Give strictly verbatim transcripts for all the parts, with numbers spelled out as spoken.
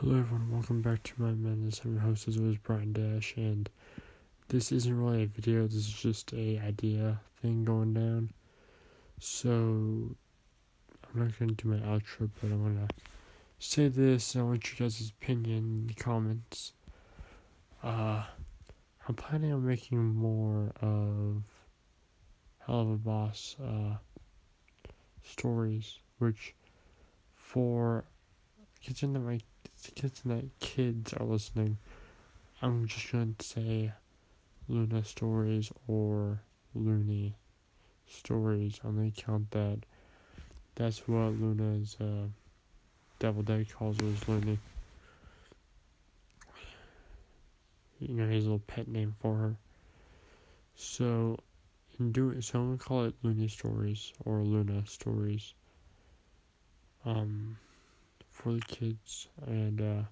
Hello everyone, welcome back to my madness. I'm your host as always, Brian Dash, and this isn't really a video, this is just a idea thing going down. So I'm not gonna do my outro, but I wanna say this and I want you guys' opinion in the comments. Uh I'm planning on making more of Helluva Boss uh stories, which for kids in the mic kids that kids are listening, I'm just going to say Loona stories or Loony stories on the account that that's what Loona's uh, devil dad calls her, is Loony. You know, his little pet name for her. So, in doing so, I'm going to call it Loony stories or Loona stories. Um... for the kids, and uh,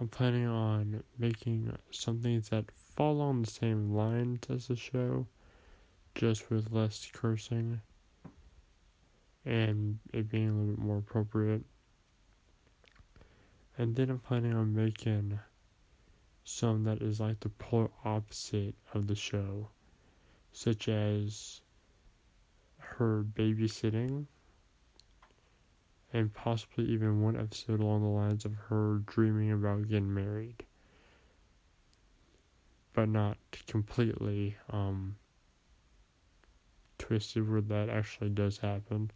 I'm planning on making something that fall on the same lines as the show, just with less cursing, and it being a little bit more appropriate. And then I'm planning on making some that is like the polar opposite of the show, such as her babysitting, and possibly even one episode along the lines of her dreaming about getting married. But not completely um, twisted, where that actually does happen.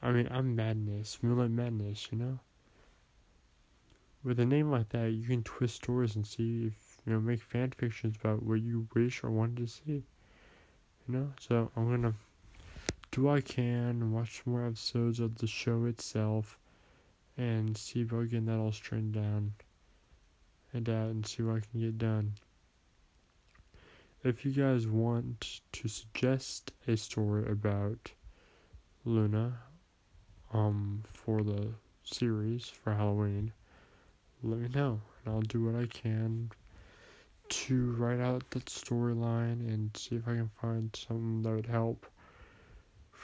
I mean, I'm madness. Moonlight Madness, you know? With a name like that, you can twist stories and see if, you know, make fan fictions about what you wish or wanted to see. You know? So, I'm gonna do I can watch more episodes of the show itself and see about getting that all straightened down and out and see what I can get done. If you guys want to suggest a story about Loona um for the series for Halloween, let me know and I'll do what I can to write out that storyline and see if I can find something that would help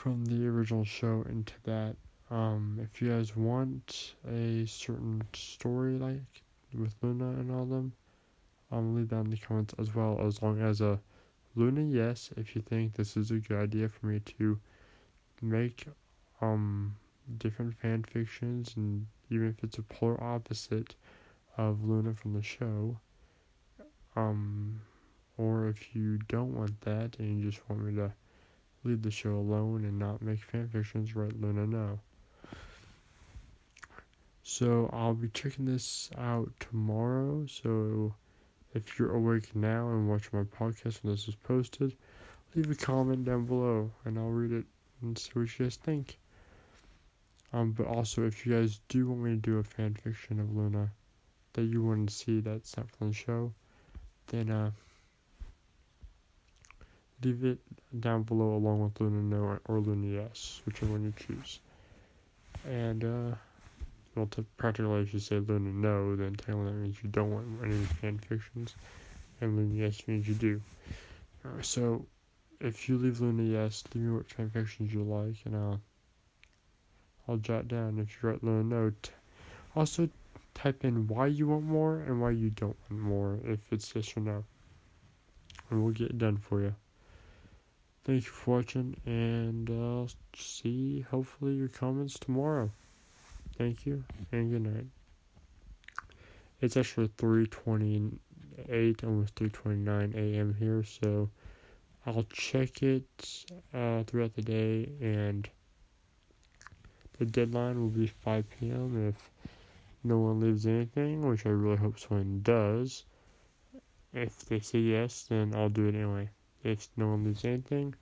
from the original show into that. Um, if you guys want a certain story, like with Loona and all them, um, leave that in the comments as well. As long as a Loona yes, if you think this is a good idea for me to make um different fan fictions, and even if it's a polar opposite of Loona from the show, um, or if you don't want that and you just want me to leave the show alone and not make fanfictions, right, Loona, no. So, I'll be checking this out tomorrow, so if you're awake now and watch my podcast when this is posted, leave a comment down below, and I'll read it and see what you guys think. Um, but also, if you guys do want me to do a fanfiction of Loona that you want to see that's not from the show, then, uh, leave it down below along with Loona No or Loona Yes, whichever one you choose. And, uh, well, to practically, if you say Loona No, then technically that means you don't want any fan fictions, and Loona Yes means you do. Uh, so, if you leave Loona Yes, leave me what fan fictions you like, and I'll, I'll jot down. If you write Loona No, t- also type in why you want more and why you don't want more, if it's yes or no, and we'll get it done for you. Thank you for watching, and I'll see, hopefully, your comments tomorrow. Thank you, and good night. It's actually three twenty-eight, almost three twenty-nine a.m. here, so I'll check it uh, throughout the day, and the deadline will be five p.m. if no one leaves anything, which I really hope someone does. If they say yes, then I'll do it anyway. If no one leaves anything,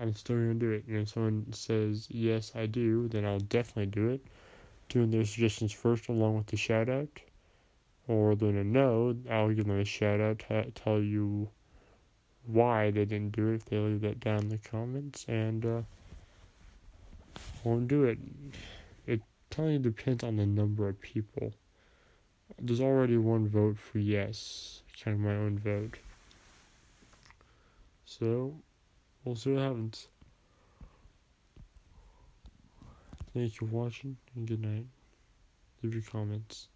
I'm still going to do it. And if someone says, yes, I do, then I'll definitely do it. Doing their suggestions first along with the shout-out. Or doing a no, I'll give them a shout-out, t- tell you why they didn't do it. If they leave that down in the comments, and uh, won't do it. It totally depends on the number of people. There's already one vote for yes. Kind of my own vote. So, we'll see what happens. Thank you for watching, and good night. leave your comments.